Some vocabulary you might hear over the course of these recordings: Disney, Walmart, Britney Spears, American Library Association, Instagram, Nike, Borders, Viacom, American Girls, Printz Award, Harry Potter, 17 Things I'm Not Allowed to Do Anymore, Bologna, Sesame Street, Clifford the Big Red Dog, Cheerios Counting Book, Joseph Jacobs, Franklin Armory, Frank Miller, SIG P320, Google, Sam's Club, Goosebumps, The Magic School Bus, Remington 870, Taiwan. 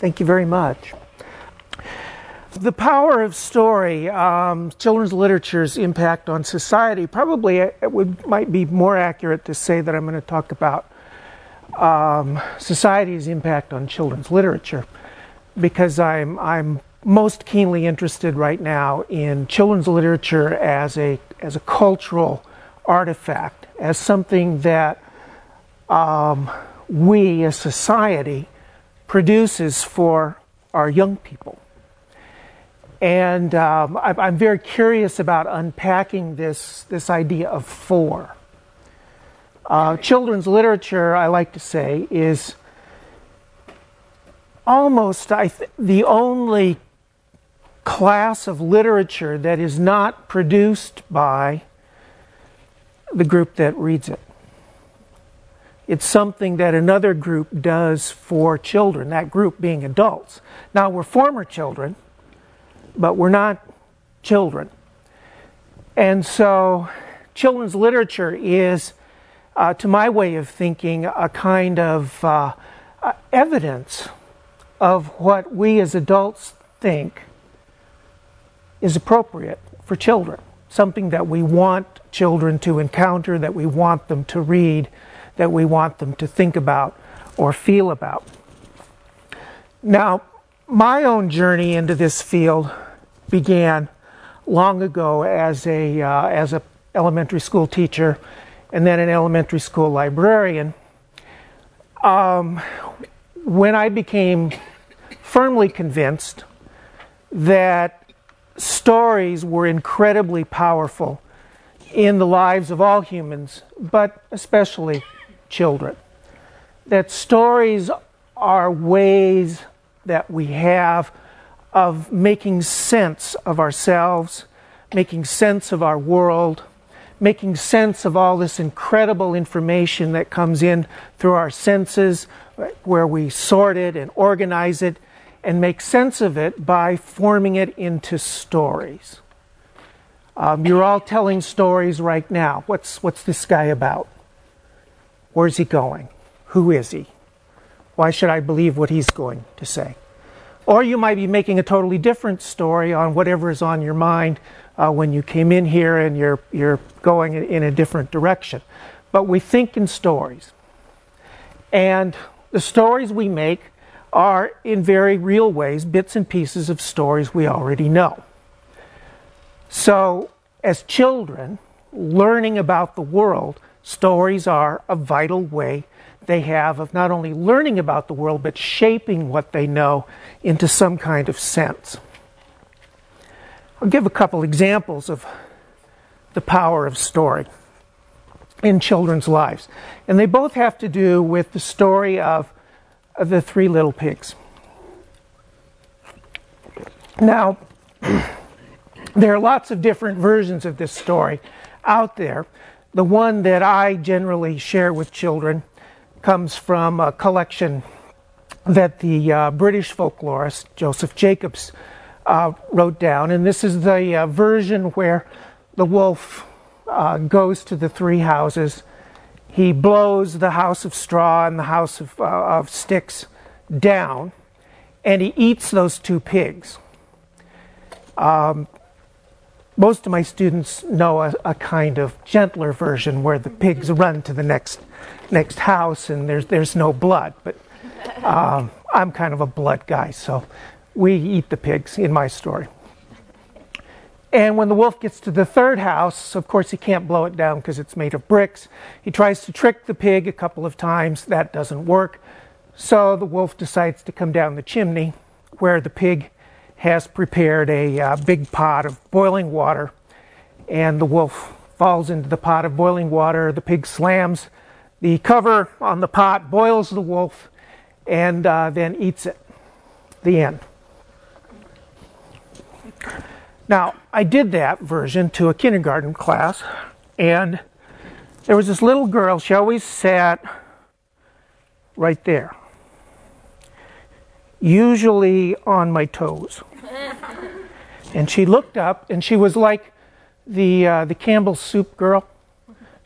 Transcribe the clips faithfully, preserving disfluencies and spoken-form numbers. Thank you very much. The power of story, um, children's literature's impact on society. Probably it would, might be more accurate to say that I'm going to talk about um, society's impact on children's literature, because I'm I'm most keenly interested right now in children's literature as a as a cultural artifact, as something that um, we as society produces for our young people. And um, I, I'm very curious about unpacking this this idea of four. Uh, children's literature, I like to say, is almost I th- the only class of literature that is not produced by the group that reads it. It's something that another group does for children, that group being adults. Now, we're former children, but we're not children. And so children's literature is, uh, to my way of thinking, a kind of uh, uh, evidence of what we as adults think is appropriate for children, something that we want children to encounter, that we want them to read, that we want them to think about or feel about. Now, my own journey into this field began long ago as a uh, as a elementary school teacher and then an elementary school librarian. Um, when I became firmly convinced that stories were incredibly powerful in the lives of all humans, but especially children, that stories are ways that we have of making sense of ourselves, making sense of our world, making sense of all this incredible information that comes in through our senses, where we sort it and organize it and make sense of it by forming it into stories. Um, you're all telling stories right now. What's, what's this guy about? Where's he going? Who is he? Why should I believe what he's going to say? Or you might be making a totally different story on whatever is on your mind uh, when you came in here, and you're you're going in a different direction. But we think in stories. And the stories we make are, in very real ways, bits and pieces of stories we already know. So, as children, learning about the world, stories are a vital way they have of not only learning about the world, but shaping what they know into some kind of sense. I'll give a couple examples of the power of story in children's lives. And they both have to do with the story of, of the three little pigs. Now, there are lots of different versions of this story out there. The one that I generally share with children comes from a collection that the uh, British folklorist Joseph Jacobs uh, wrote down. And this is the uh, version where the wolf uh, goes to the three houses. He blows the house of straw and the house of, uh, of sticks down, and he eats those two pigs. Um, most of my students know a, a kind of gentler version where the pigs run to the next next house and there's there's no blood, but um, I'm kind of a blood guy, so we eat the pigs in my story. And when the wolf gets to the third house, of course he can't blow it down because it's made of bricks. He tries to trick the pig a couple of times. That doesn't work. So the wolf decides to come down the chimney, where the pig has prepared a uh, big pot of boiling water, and the wolf falls into the pot of boiling water. The pig slams the cover on the pot, boils the wolf, and uh, then eats it. The end. Now, I did that version to a kindergarten class, and there was this little girl. She always sat right there, usually on my toes. And she looked up, and she was like the uh, the Campbell's Soup girl.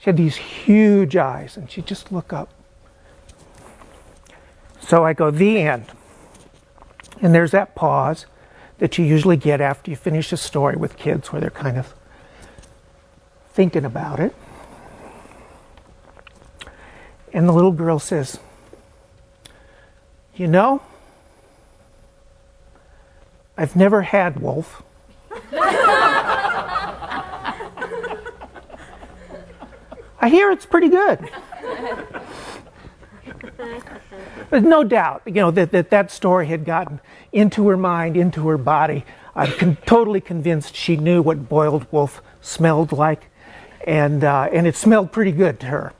She had these huge eyes, and she'd just look up. So I go, the end. And there's that pause that you usually get after you finish a story with kids where they're kind of thinking about it. And the little girl says, you know, I've never had wolf. I hear it's pretty good. But no doubt, you know, that, that that story had gotten into her mind, into her body. I'm con- totally convinced she knew what boiled wolf smelled like, and uh, and it smelled pretty good to her.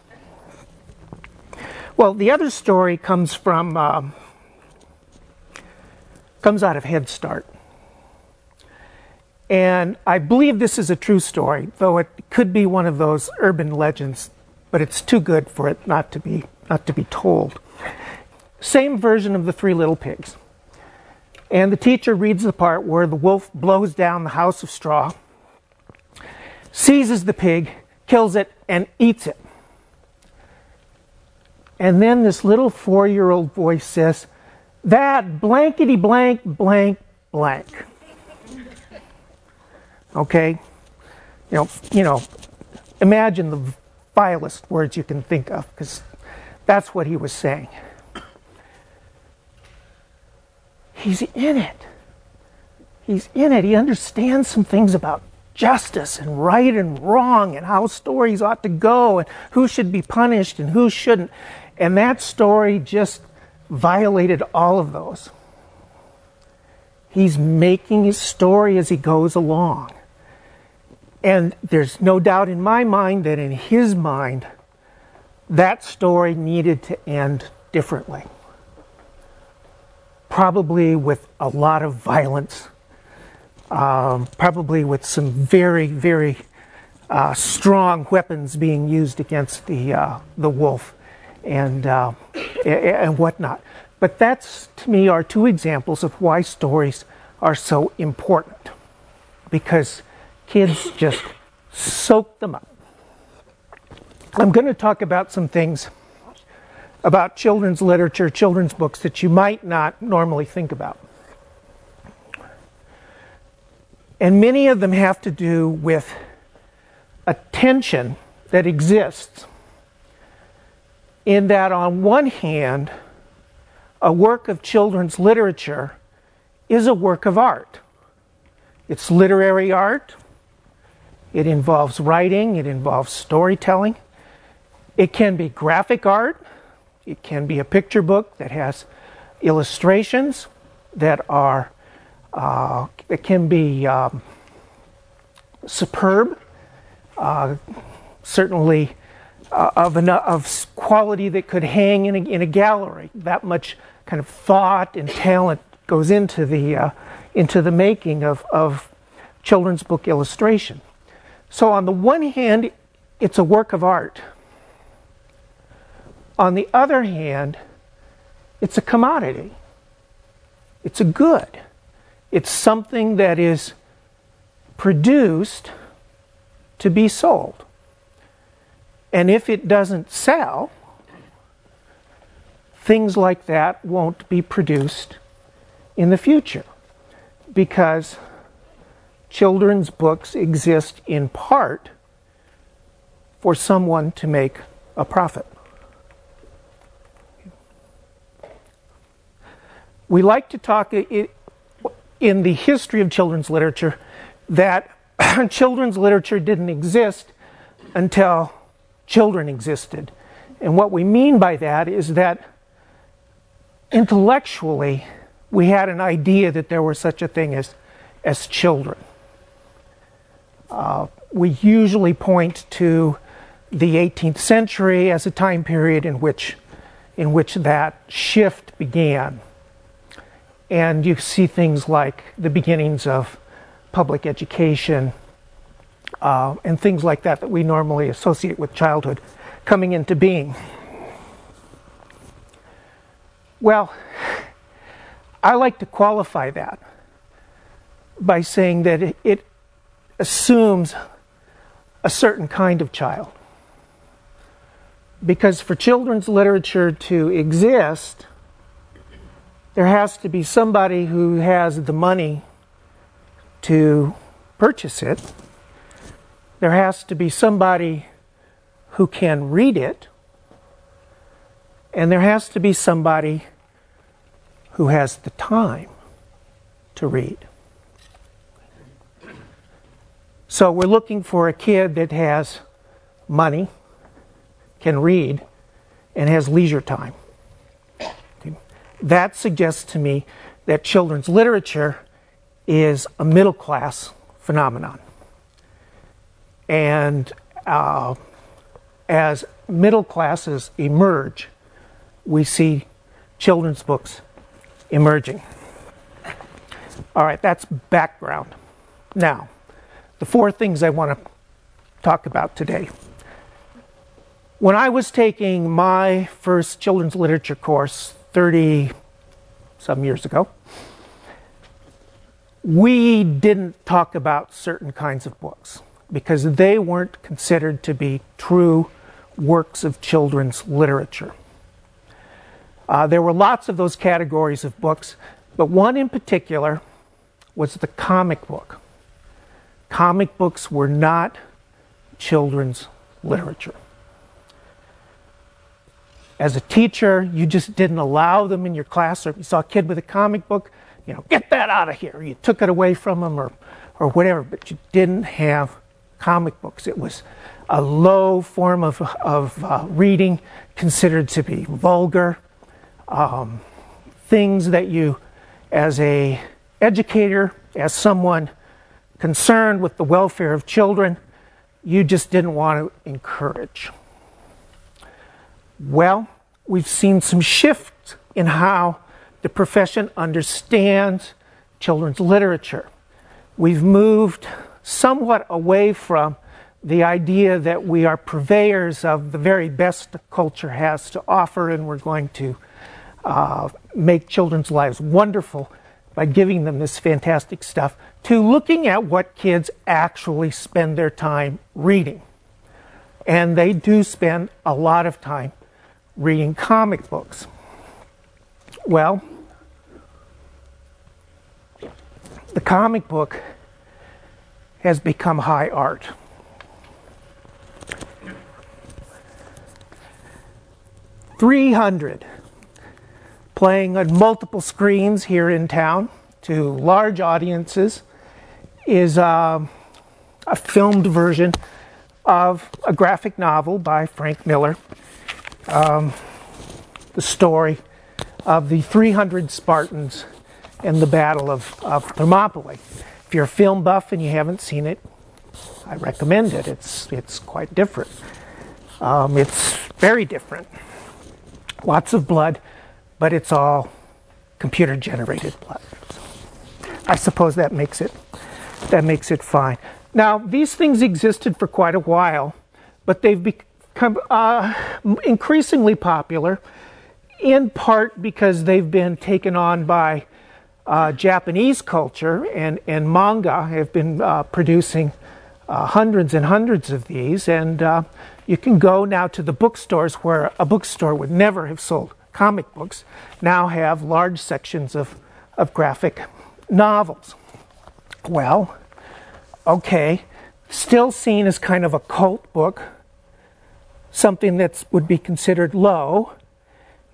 Well, the other story comes from um, comes out of Head Start, and I believe this is a true story, though it could be one of those urban legends. But it's too good for it not to be not to be told. Same version of the Three Little Pigs. And the teacher reads the part where the wolf blows down the house of straw, seizes the pig, kills it, and eats it. And then this little four-year-old voice says, that blankety blank blank blank. Okay? You know, you know, imagine the vilest words you can think of, because that's what he was saying. He's in it. He's in it. He understands some things about justice and right and wrong and how stories ought to go and who should be punished and who shouldn't. And that story just violated all of those. He's making his story as he goes along. And there's no doubt in my mind that in his mind, that story needed to end differently. Probably with a lot of violence, um, probably with some very, very uh, strong weapons being used against the uh, the wolf and uh, and whatnot. But that's, to me, are two examples of why stories are so important, because kids just soak them up. I'm going to talk about some things about children's literature, children's books that you might not normally think about. And many of them have to do with a tension that exists in that, on one hand, a work of children's literature is a work of art. It's literary art. It involves writing. It involves storytelling. It can be graphic art. It can be a picture book that has illustrations that are, uh, it can be um, superb, uh, certainly uh, of an, of quality that could hang in a, in a gallery. That much kind of thought and talent goes into the uh, into the making of, of children's book illustration. So on the one hand, it's a work of art. On the other hand, it's a commodity. It's a good. It's something that is produced to be sold. And if it doesn't sell, things like that won't be produced in the future, because children's books exist in part for someone to make a profit. We like to talk in the history of children's literature that children's literature didn't exist until children existed. And what we mean by that is that intellectually we had an idea that there was such a thing as, as children. Uh, we usually point to the eighteenth century as a time period in which, in which that shift began. And you see things like the beginnings of public education uh, and things like that that we normally associate with childhood coming into being. Well, I like to qualify that by saying that it, it assumes a certain kind of child. Because for children's literature to exist, there has to be somebody who has the money to purchase it. There has to be somebody who can read it. And there has to be somebody who has the time to read. So we're looking for a kid that has money, can read, and has leisure time. Okay. That suggests to me that children's literature is a middle-class phenomenon. And uh, as middle classes emerge, we see children's books emerging. All right, that's background. Now, the four things I want to talk about today. When I was taking my first children's literature course thirty some years ago, we didn't talk about certain kinds of books because they weren't considered to be true works of children's literature. Uh, there were lots of those categories of books, but one in particular was the comic book. Comic books were not children's literature. As a teacher, you just didn't allow them in your classroom. You saw a kid with a comic book, you know, get that out of here. You took it away from them or, or whatever, but you didn't have comic books. It was a low form of, of uh, reading, considered to be vulgar. Um, things that you, as an educator, as someone concerned with the welfare of children, you just didn't want to encourage. Well, we've seen some shift in how the profession understands children's literature. We've moved somewhat away from the idea that we are purveyors of the very best culture has to offer, and we're going to uh, make children's lives wonderful by giving them this fantastic stuff, to looking at what kids actually spend their time reading. And they do spend a lot of time reading comic books. Well, the comic book has become high art. three hundred playing on multiple screens here in town to large audiences is uh, a filmed version of a graphic novel by Frank Miller, um, the story of the three hundred Spartans and the Battle of, of Thermopylae. If you're a film buff and you haven't seen it, I recommend it. It's, it's quite different. Um, it's very different. Lots of blood, but it's all computer-generated blood. I suppose that makes it, that makes it fine. Now, these things existed for quite a while, but they've become uh, increasingly popular, in part because they've been taken on by uh, Japanese culture, and, and manga have been uh, producing uh, hundreds and hundreds of these, and uh, you can go now to the bookstores where a bookstore would never have sold comic books, now have large sections of, of graphic novels. Well, okay, still seen as kind of a cult book, something that would be considered low.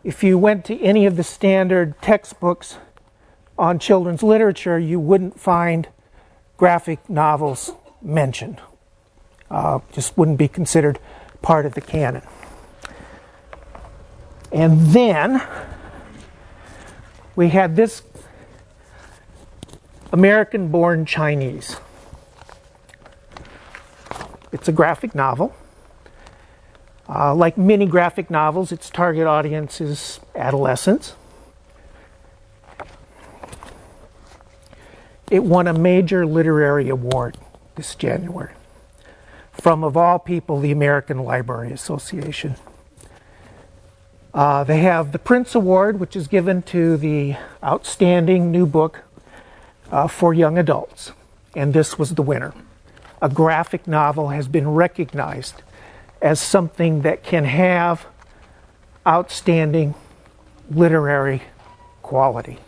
If you went to any of the standard textbooks on children's literature, you wouldn't find graphic novels mentioned. Uh, just wouldn't be considered part of the canon. And then we had this American-Born Chinese. It's a graphic novel. Uh, like many graphic novels, its target audience is adolescents. It won a major literary award this January from, of all people, the American Library Association. Uh, they have the Printz Award, which is given to the outstanding new book uh, for young adults. And this was the winner. A graphic novel has been recognized as something that can have outstanding literary quality.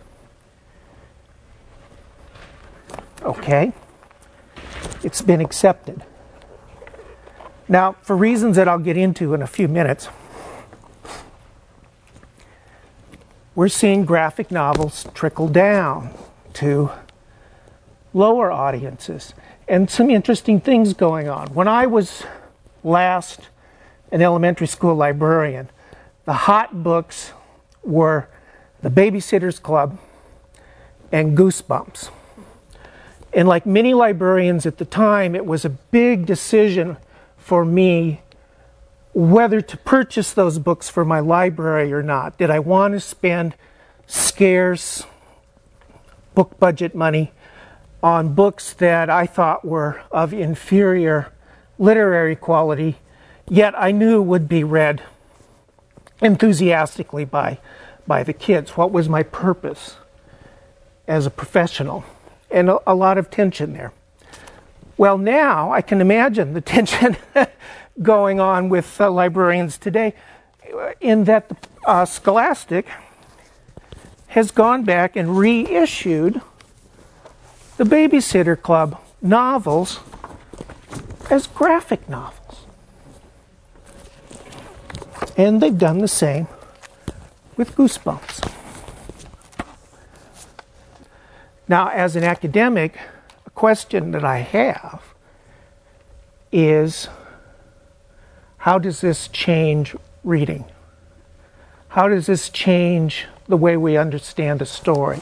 Okay, it's been accepted. Now, for reasons that I'll get into in a few minutes, we're seeing graphic novels trickle down to lower audiences, and some interesting things going on. When I was last an elementary school librarian, the hot books were The Baby-Sitters Club and Goosebumps. And like many librarians at the time, it was a big decision for me whether to purchase those books for my library or not. Did I want to spend scarce book budget money on books that I thought were of inferior literary quality, yet I knew would be read enthusiastically by, by the kids? What was my purpose as a professional? And a, a lot of tension there. Well, now I can imagine the tension going on with uh, librarians today, in that the, uh, Scholastic has gone back and reissued the Baby-Sitter Club novels as graphic novels. And they've done the same with Goosebumps. Now, as an academic, a question that I have is, how does this change reading? How does this change the way we understand a story?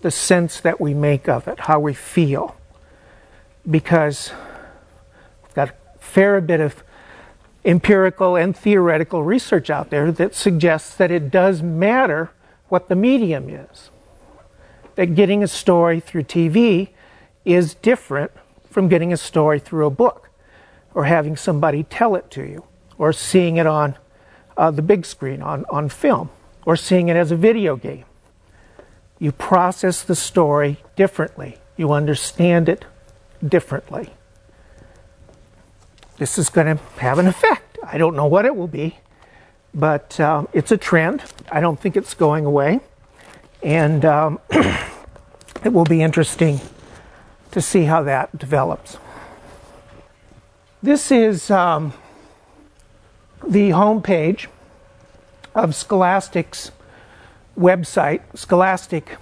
The sense that we make of it, how we feel. Because we've got a fair bit of empirical and theoretical research out there that suggests that it does matter what the medium is. That getting a story through T V is different from getting a story through a book, or having somebody tell it to you, or seeing it on uh, the big screen, on, on film, or seeing it as a video game. You process the story differently. You understand it differently. This is going to have an effect. I don't know what it will be, but um, it's a trend. I don't think it's going away. And um, it will be interesting to see how that develops. This is um, the homepage of Scholastic's website. Scholastic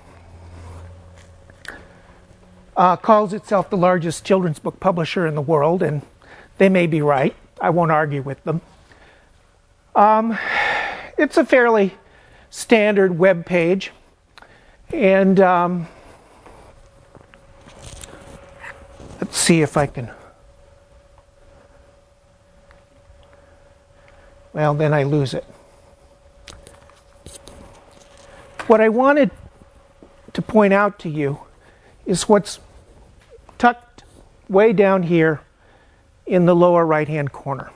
uh, calls itself the largest children's book publisher in the world, and they may be right. I won't argue with them. Um, it's a fairly standard web page, and um, let's see if I can. Well, then I lose it. What I wanted to point out to you is what's tucked way down here in the lower right-hand corner.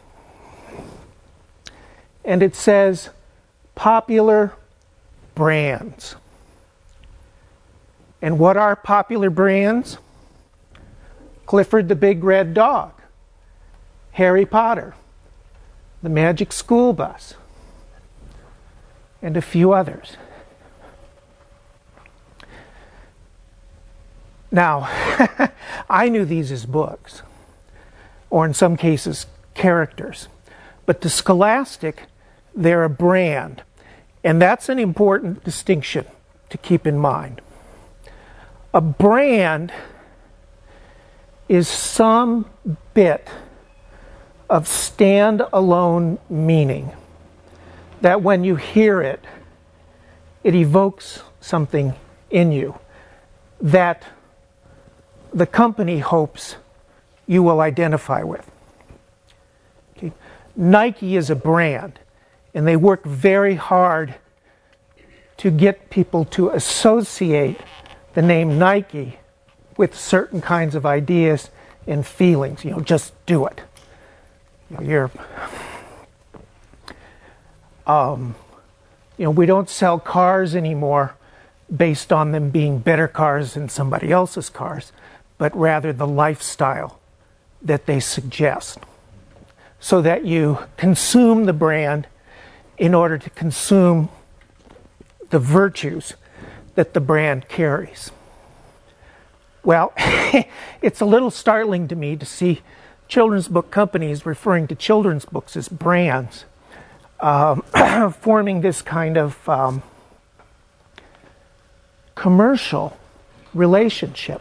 And it says popular brands. And what are popular brands? Clifford the Big Red Dog, Harry Potter, The Magic School Bus, and a few others. Now, I knew these as books, or in some cases, characters. But to Scholastic, they're a brand. And that's an important distinction to keep in mind. A brand is some bit of standalone meaning, that when you hear it, it evokes something in you that the company hopes you will identify with. Okay. Nike is a brand, and they work very hard to get people to associate the name Nike with certain kinds of ideas and feelings. You know, just do it. You know, you're, um, you know, we don't sell cars anymore based on them being better cars than somebody else's cars, but rather the lifestyle that they suggest, so that you consume the brand in order to consume the virtues that the brand carries. Well, it's a little startling to me to see children's book companies referring to children's books as brands, um, forming this kind of um, commercial relationship.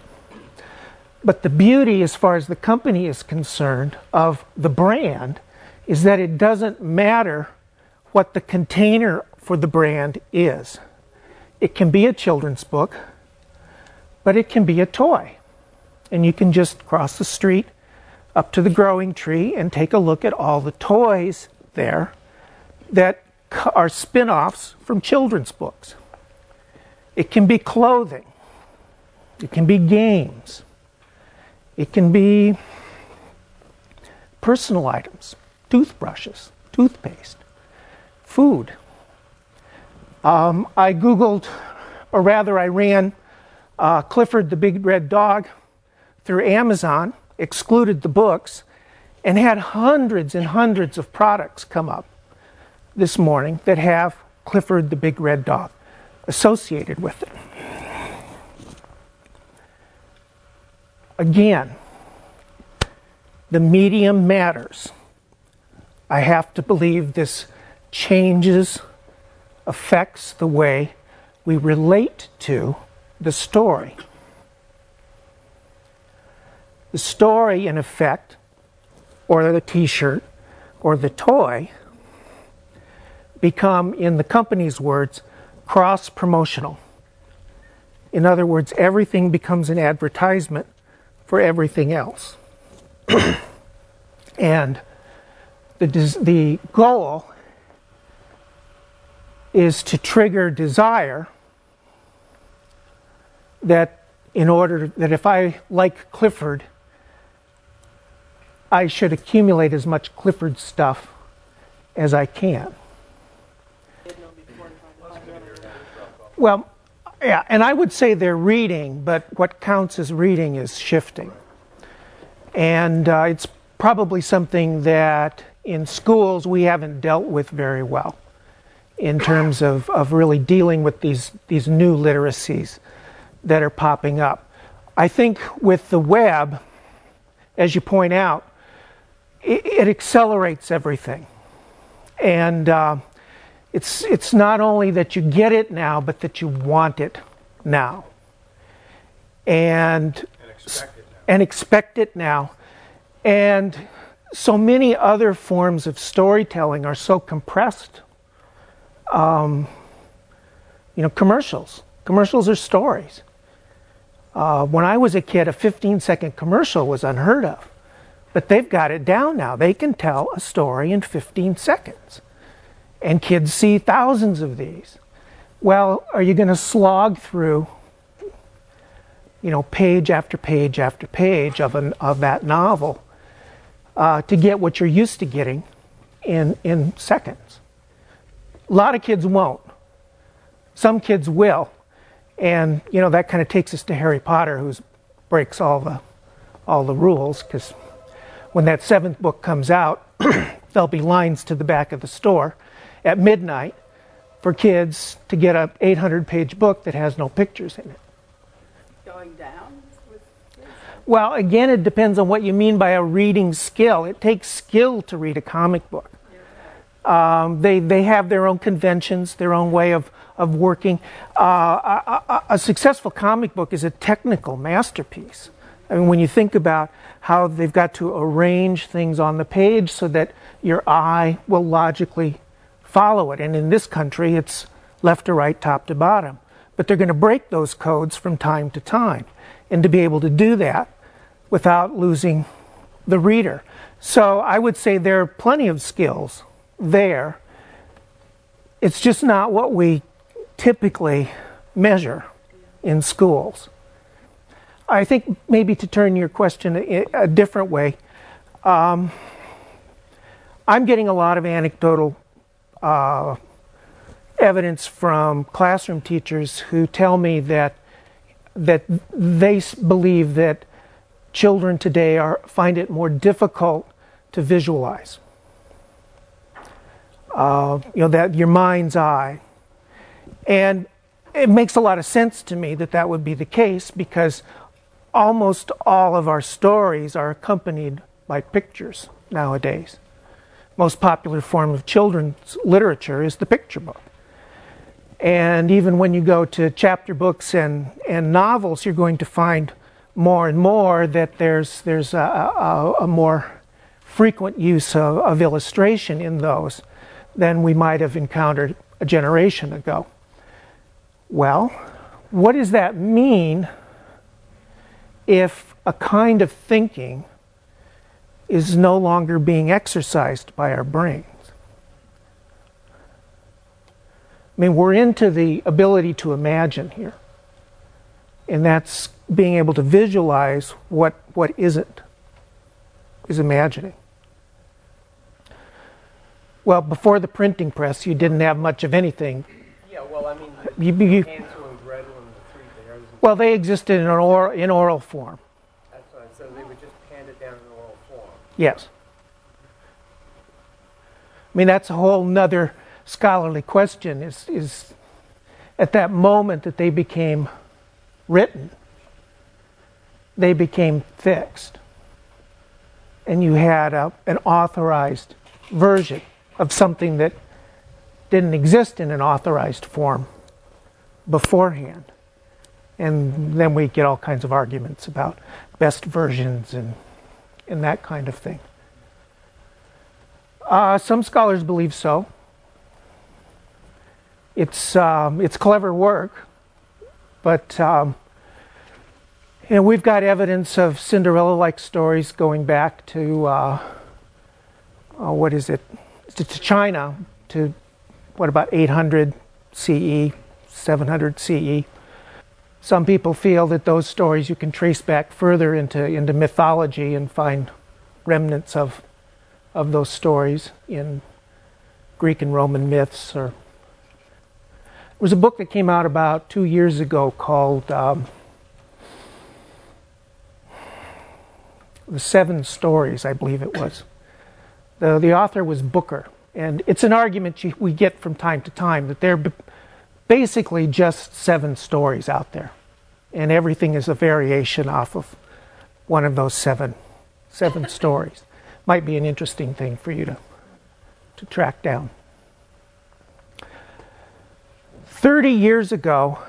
But the beauty, as far as the company is concerned, of the brand is that it doesn't matter what the container for the brand is. It can be a children's book, but it can be a toy. And you can just cross the street up to the Growing Tree and take a look at all the toys there that are spin-offs from children's books. It can be clothing. It can be games. It can be personal items, toothbrushes, toothpaste, food. Um, I Googled, or rather I ran uh, Clifford the Big Red Dog through Amazon, excluded the books, and had hundreds and hundreds of products come up this morning that have Clifford the Big Red Dog associated with it. Again, the medium matters. I have to believe this changes, affects the way we relate to the story. The story, in effect, or the t-shirt, or the toy, become, in the company's words, cross-promotional. In other words, everything becomes an advertisement for everything else. And the, the goal is to trigger desire that in order that if I like Clifford, I should accumulate as much Clifford stuff as I can. Well, yeah, and I would say they're reading, but what counts as reading is shifting. And uh, it's probably something that in schools we haven't dealt with very well in terms of, of really dealing with these, these new literacies that are popping up. I think with the web, as you point out, it, it accelerates everything. And uh, It's it's not only that you get it now, but that you want it now, and and expect it now. and expect it now, and so many other forms of storytelling are so compressed. Um, you know, commercials. Commercials are stories. Uh, when I was a kid, a fifteen-second commercial was unheard of, but they've got it down now. They can tell a story in fifteen seconds. And kids see thousands of these. Well, are you going to slog through, you know, page after page after page of an of that novel uh, to get what you're used to getting in in seconds? A lot of kids won't. Some kids will, and you know that kind of takes us to Harry Potter, who breaks all the all the rules, because when that seventh book comes out, there'll be lines to the back of the store at midnight for kids to get an eight hundred page book that has no pictures in it. Going down? With well, again, it depends on what you mean by a reading skill. It takes skill to read a comic book. Yeah. Um, they, they have their own conventions, their own way of, of working. Uh, a, a, a successful comic book is a technical masterpiece. I mean, when you think about how they've got to arrange things on the page so that your eye will logically follow it. And in this country, it's left to right, top to bottom. But they're going to break those codes from time to time. And to be able to do that without losing the reader. So I would say there are plenty of skills there. It's just not what we typically measure in schools. I think maybe to turn your question a, a different way, um, I'm getting a lot of anecdotal Uh, evidence from classroom teachers who tell me that that they believe that children today are find it more difficult to visualize. Uh, you know, that your mind's eye, and it makes a lot of sense to me that that would be the case, because almost all of our stories are accompanied by pictures nowadays. Most popular form of children's literature is the picture book. And even when you go to chapter books and, and novels, you're going to find more and more that there's, there's a, a, a more frequent use of, of illustration in those than we might have encountered a generation ago. Well, what does that mean if a kind of thinking is no longer being exercised by our brains? I mean, we're into the ability to imagine here, and that's being able to visualize what what isn't, is imagining. Well, before the printing press, you didn't have much of anything. Yeah, well, I mean, the you, you, pencil and Gretel and the three bears. Well, they existed in an oral, in oral form. That's right, so they were just handed down in oral form. Yes. I mean, that's a whole nother scholarly question, is, is at that moment that they became written, they became fixed. And you had a, an authorized version of something that didn't exist in an authorized form beforehand. And then we get all kinds of arguments about best versions and, and that kind of thing. Uh, some scholars believe so. It's um, it's clever work, but um, you know, we've got evidence of Cinderella-like stories going back to uh, uh, what is it? To, to China, to what, about eight hundred C E, seven hundred C E. Some people feel that those stories you can trace back further into into mythology and find remnants of of those stories in Greek and Roman myths. Or there was a book that came out about two years ago called um, The Seven Stories, I believe it was. The, the author was Booker, and it's an argument you, we get from time to time, that there are b- basically just seven stories out there, and everything is a variation off of one of those seven, seven stories. Might be an interesting thing for you to, to track down. Thirty years ago,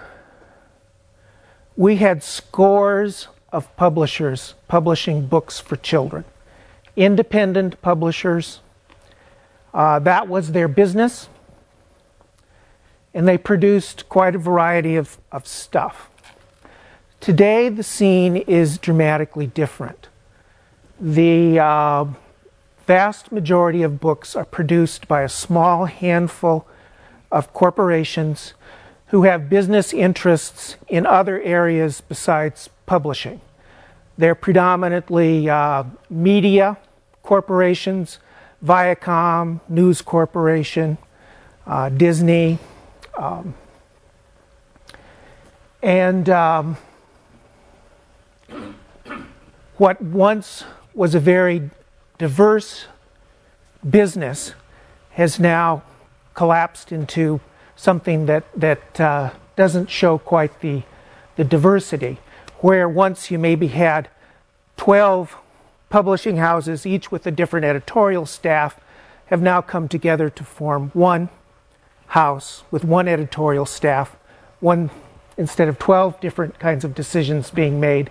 we had scores of publishers publishing books for children. Independent publishers, uh, that was their business, and they produced quite a variety of, of stuff. Today, the scene is dramatically different. The uh, vast majority of books are produced by a small handful of corporations who have business interests in other areas besides publishing. They're predominantly uh, media corporations, Viacom, News Corporation, uh, Disney, um, and um, what once was a very diverse business has now collapsed into something that that uh, doesn't show quite the the diversity. Where once you maybe had twelve publishing houses, each with a different editorial staff, have now come together to form one house with one editorial staff. One, instead of twelve different kinds of decisions being made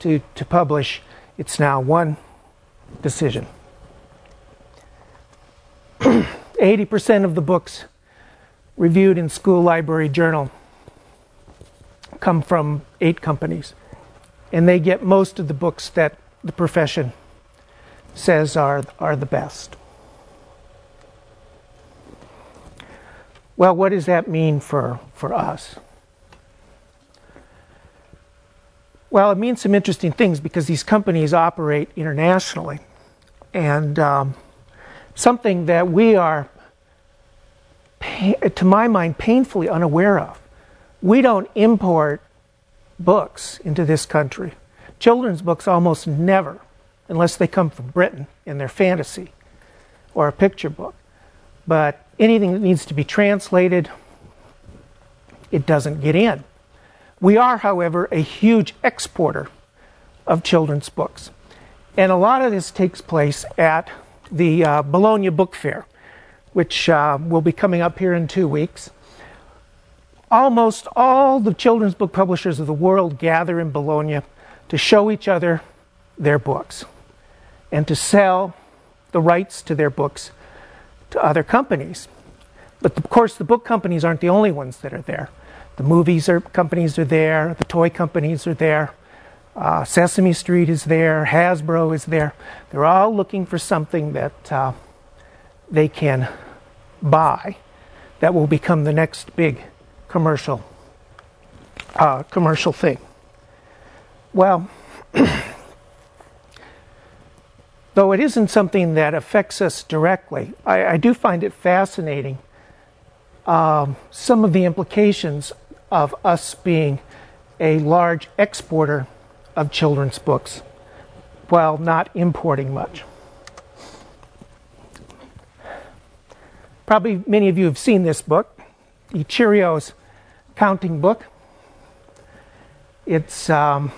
to to publish, it's now one decision. eighty percent of the books reviewed in School Library Journal come from eight companies, and they get most of the books that the profession says are, are the best. Well, what does that mean for, for us? Well, it means some interesting things, because these companies operate internationally, and um, something that we are, to my mind, painfully unaware of. We don't import books into this country. Children's books almost never, unless they come from Britain and they're fantasy or a picture book. But anything that needs to be translated it doesn't get in. We are, however, a huge exporter of children's books. And a lot of this takes place at the uh, Bologna Book Fair, which uh, will be coming up here in two weeks. Almost all the children's book publishers of the world gather in Bologna to show each other their books and to sell the rights to their books to other companies. But of course, the book companies aren't the only ones that are there. The movies are, companies are there, the toy companies are there, uh, Sesame Street is there, Hasbro is there. They're all looking for something that uh, they can buy that will become the next big commercial uh, commercial thing. Well, though it isn't something that affects us directly, I, I do find it fascinating um, some of the implications of us being a large exporter of children's books while not importing much. Probably many of you have seen this book, the Cheerios Counting Book. It's, um,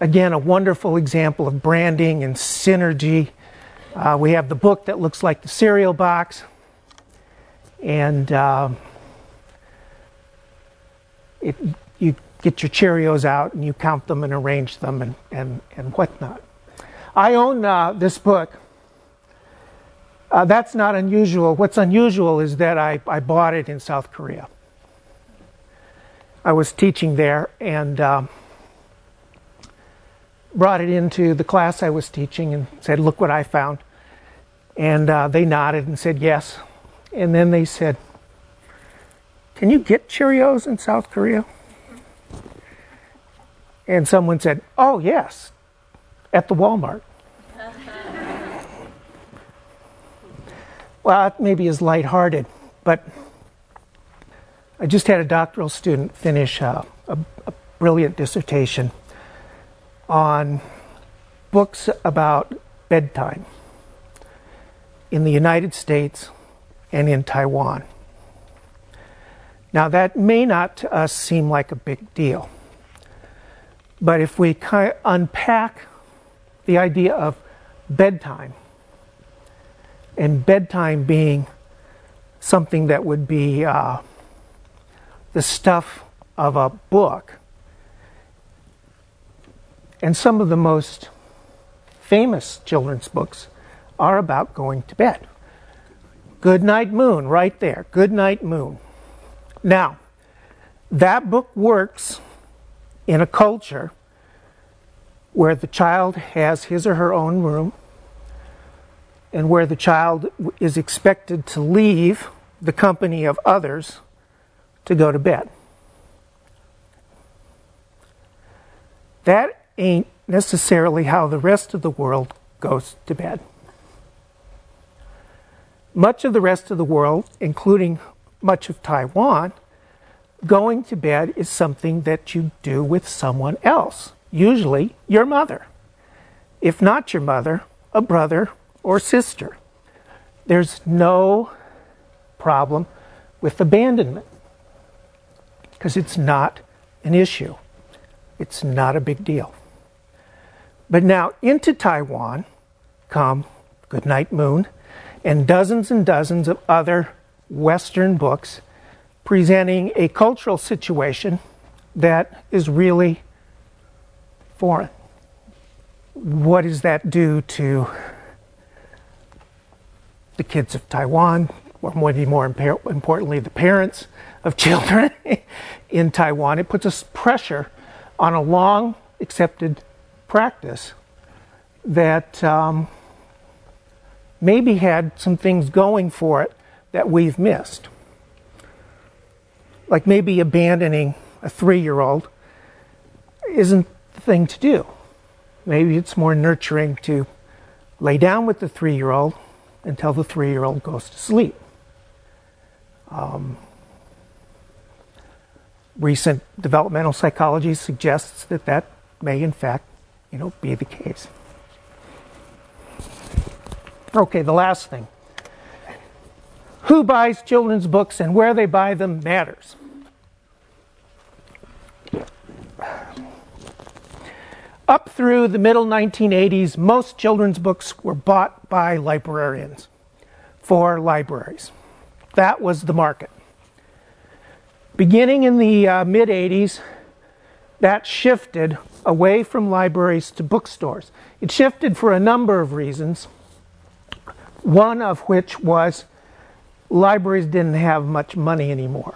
again, a wonderful example of branding and synergy. Uh, we have the book that looks like the cereal box, and um, it, you get your Cheerios out and you count them and arrange them and, and, and whatnot. I own uh, this book. Uh, that's not unusual. What's unusual is that I, I bought it in South Korea. I was teaching there and um, brought it into the class I was teaching and said, "Look what I found." And uh, they nodded and said, "Yes." And then they said, "Can you get Cheerios in South Korea?" And someone said, "Oh, yes, at the Walmart." Well, it maybe is lighthearted, but I just had a doctoral student finish uh, a, a brilliant dissertation on books about bedtime in the United States and in Taiwan. Now, that may not to us seem like a big deal, but if we kind of unpack the idea of bedtime, and bedtime being something that would be uh, the stuff of a book. And some of the most famous children's books are about going to bed. Goodnight Moon, right there. Goodnight Moon. Now, that book works in a culture where the child has his or her own room, and where the child is expected to leave the company of others to go to bed. That ain't necessarily how the rest of the world goes to bed. Much of the rest of the world, including much of Taiwan, going to bed is something that you do with someone else, usually your mother. If not your mother, a brother or sister. There's no problem with abandonment because it's not an issue. It's not a big deal. But now into Taiwan come Goodnight Moon and dozens and dozens of other Western books presenting a cultural situation that is really foreign. What does that do to the kids of Taiwan, or maybe more impar- importantly, the parents of children in Taiwan? It puts us pressure on a long accepted practice that um, maybe had some things going for it that we've missed. Like maybe abandoning a three-year-old isn't the thing to do. Maybe it's more nurturing to lay down with the three-year-old until the three-year-old goes to sleep. Um, recent developmental psychology suggests that that may, in fact, you know, be the case. Okay, the last thing. Who buys children's books and where they buy them matters. Up through the middle nineteen eighties, most children's books were bought by librarians for libraries. That was the market. Beginning in the uh, mid eighties, that shifted away from libraries to bookstores. It shifted for a number of reasons, one of which was libraries didn't have much money anymore.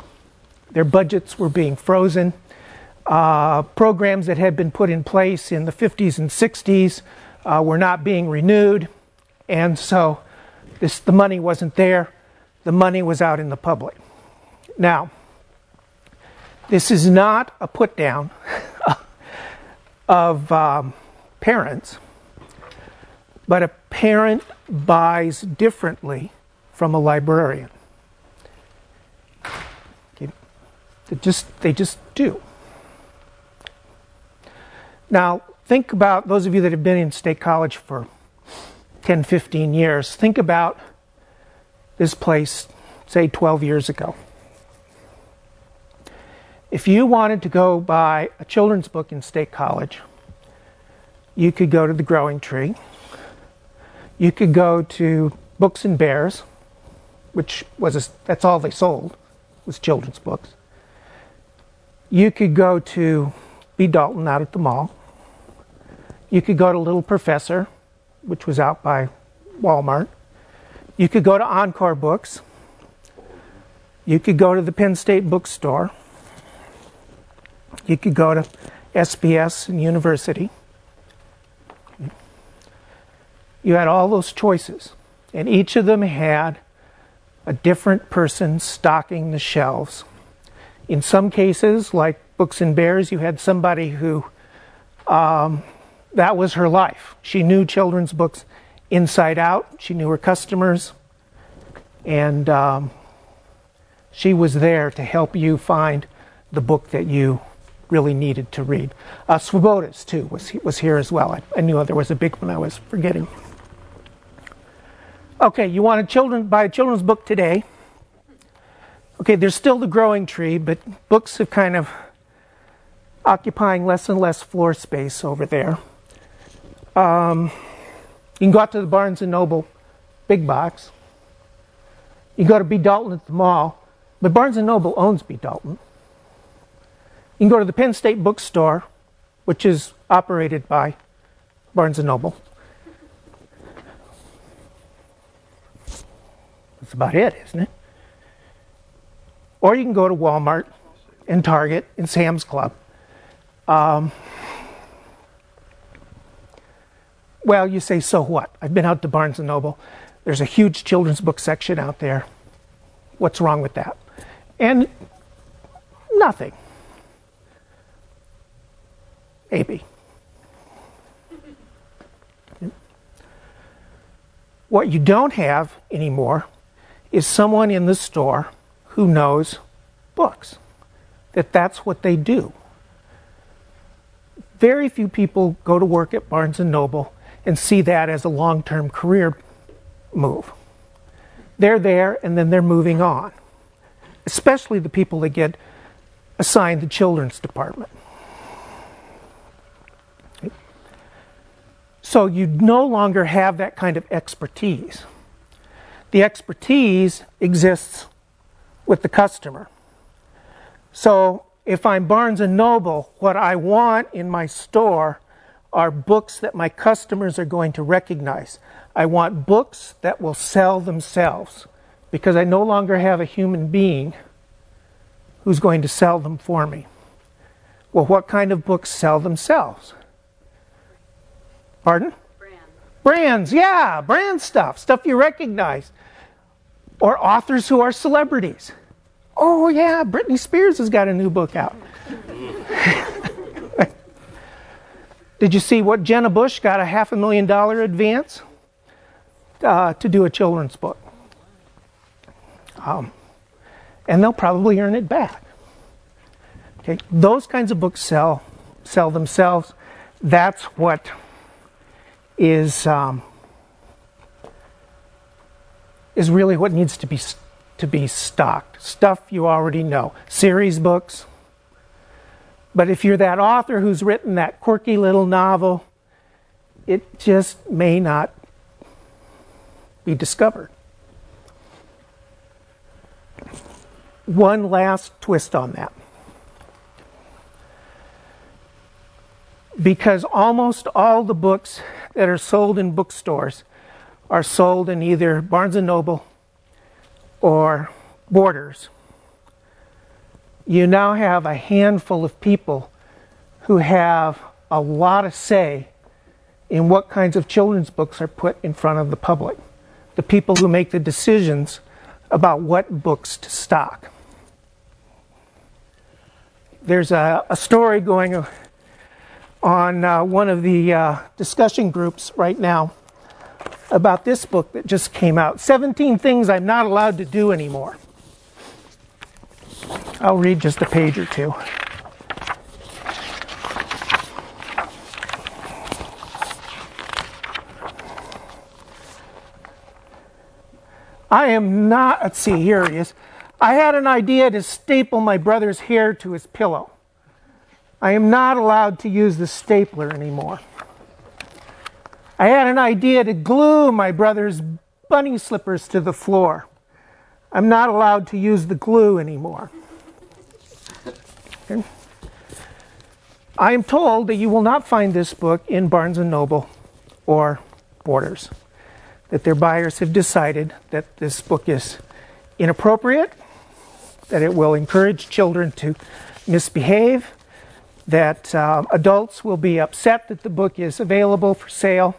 Their budgets were being frozen. Uh, programs that had been put in place in the fifties and sixties uh, were not being renewed, and so this, the money wasn't there. The money was out in the public. Now, this is not a put-down of um, parents, but a parent buys differently from a librarian. Okay. They just, they just do. Now, think about, those of you that have been in State College for ten, fifteen years, think about this place, say, twelve years ago. If you wanted to go buy a children's book in State College, you could go to The Growing Tree. You could go to Books and Bears, which was a, that's all they sold, was children's books. You could go to B. Dalton out at the mall. You could go to Little Professor, which was out by Walmart. You could go to Encore Books. You could go to the Penn State bookstore. You could go to S B S and university. You had all those choices, and each of them had a different person stocking the shelves. In some cases, like Books and Bears, you had somebody who, um, that was her life. She knew children's books inside out. She knew her customers, and um, she was there to help you find the book that you really needed to read. Uh, Svoboda's, too, was, was here as well. I, I knew there was a big one I was forgetting. Okay, you want to children, buy a children's book today. Okay, there's still The Growing Tree, but books have kind of occupying less and less floor space over there. Um, you can go out to the Barnes and Noble big box. You can go to B. Dalton at the mall, but Barnes and Noble owns B. Dalton. You can go to the Penn State bookstore, which is operated by Barnes and Noble. That's about it, isn't it? Or you can go to Walmart and Target and Sam's Club. Um, well, you say, so what? I've been out to Barnes and Noble. There's a huge children's book section out there. What's wrong with that? And nothing. Maybe. What you don't have anymore is someone in the store who knows books, that that's what they do. Very few people go to work at Barnes and Noble and see that as a long-term career move. They're there and then they're moving on, especially the people that get assigned the children's department. So you no longer have that kind of expertise. The expertise exists with the customer. So if I'm Barnes and Noble, what I want in my store are books that my customers are going to recognize. I want books that will sell themselves, because I no longer have a human being who's going to sell them for me. Well, what kind of books sell themselves? Pardon? Brands. Brands, yeah, brand stuff, stuff you recognize. Or authors who are celebrities. Oh yeah, Britney Spears has got a new book out. Did you see what Jenna Bush got a half a million dollar advance uh, to do a children's book? Um, and they'll probably earn it back. Okay, those kinds of books sell, sell themselves. That's what is um, is really what needs to be to be stocked. Stuff you already know. Series books. But if you're that author who's written that quirky little novel, it just may not be discovered. One last twist on that. Because almost all the books that are sold in bookstores are sold in either Barnes and Noble or Borders, you now have a handful of people who have a lot of say in what kinds of children's books are put in front of the public. The people who make the decisions about what books to stock. There's a, a story going on uh, one of the uh, discussion groups right now about this book that just came out, seventeen Things I'm Not Allowed to Do Anymore. I'll read just a page or two. I am not, let's see, here it is. I had an idea to staple my brother's hair to his pillow. I am not allowed to use the stapler anymore. I had an idea to glue my brother's bunny slippers to the floor. I'm not allowed to use the glue anymore. Okay. I am told that you will not find this book in Barnes and Noble or Borders. That their buyers have decided that this book is inappropriate, that it will encourage children to misbehave, that uh, adults will be upset that the book is available for sale,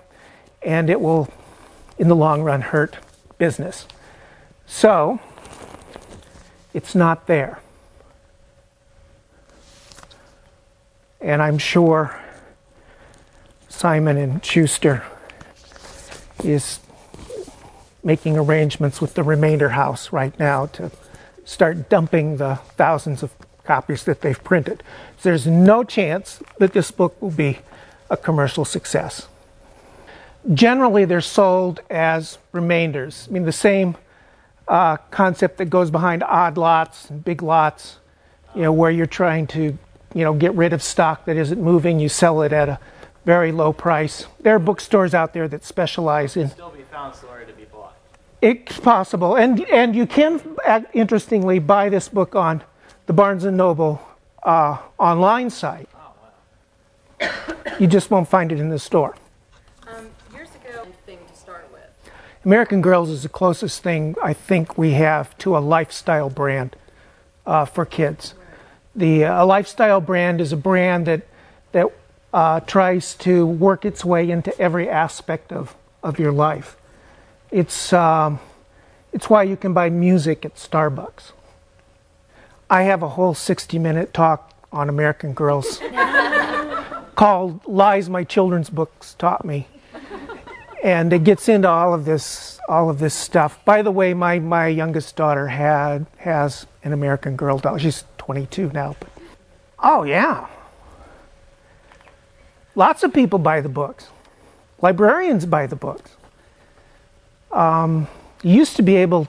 and it will, in the long run, hurt business. So, it's not there. And I'm sure Simon and Schuster is making arrangements with the Remainder House right now to start dumping the thousands of copies that they've printed. So there's no chance that this book will be a commercial success. Generally, they're sold as remainders. I mean, the same Uh, concept that goes behind odd lots and big lots, you know, where you're trying to, you know, get rid of stock that isn't moving. You sell it at a very low price. There are bookstores out there that specialize in. It can still be found somewhere to be bought. It's possible, and and you can, interestingly, buy this book on the Barnes and Noble uh, online site. Oh, wow. You just won't find it in the store. American Girls is the closest thing I think we have to a lifestyle brand uh, for kids. The uh, a lifestyle brand is a brand that that uh, tries to work its way into every aspect of, of your life. It's um, it's why you can buy music at Starbucks. I have a whole sixty-minute talk on American Girls called "Lies My Children's Books Taught Me." And it gets into all of this, all of this stuff. By the way, my, my youngest daughter had has an American Girl doll. She's twenty-two now. But, oh yeah, lots of people buy the books. Librarians buy the books. Um, you used to be able,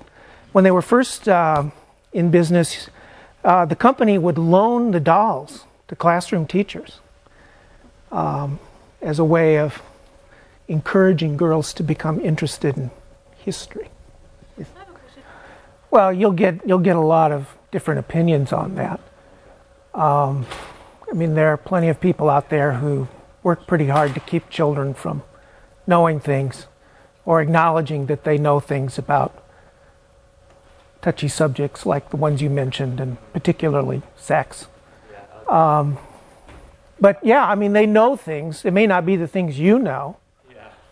when they were first uh, in business, uh, the company would loan the dolls to classroom teachers um, as a way of encouraging girls to become interested in history. Well, you'll get you'll get a lot of different opinions on that. Um, I mean, there are plenty of people out there who work pretty hard to keep children from knowing things or acknowledging that they know things about touchy subjects like the ones you mentioned, and particularly sex. Um, but yeah, I mean, they know things. It may not be the things you know,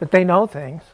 but they know things.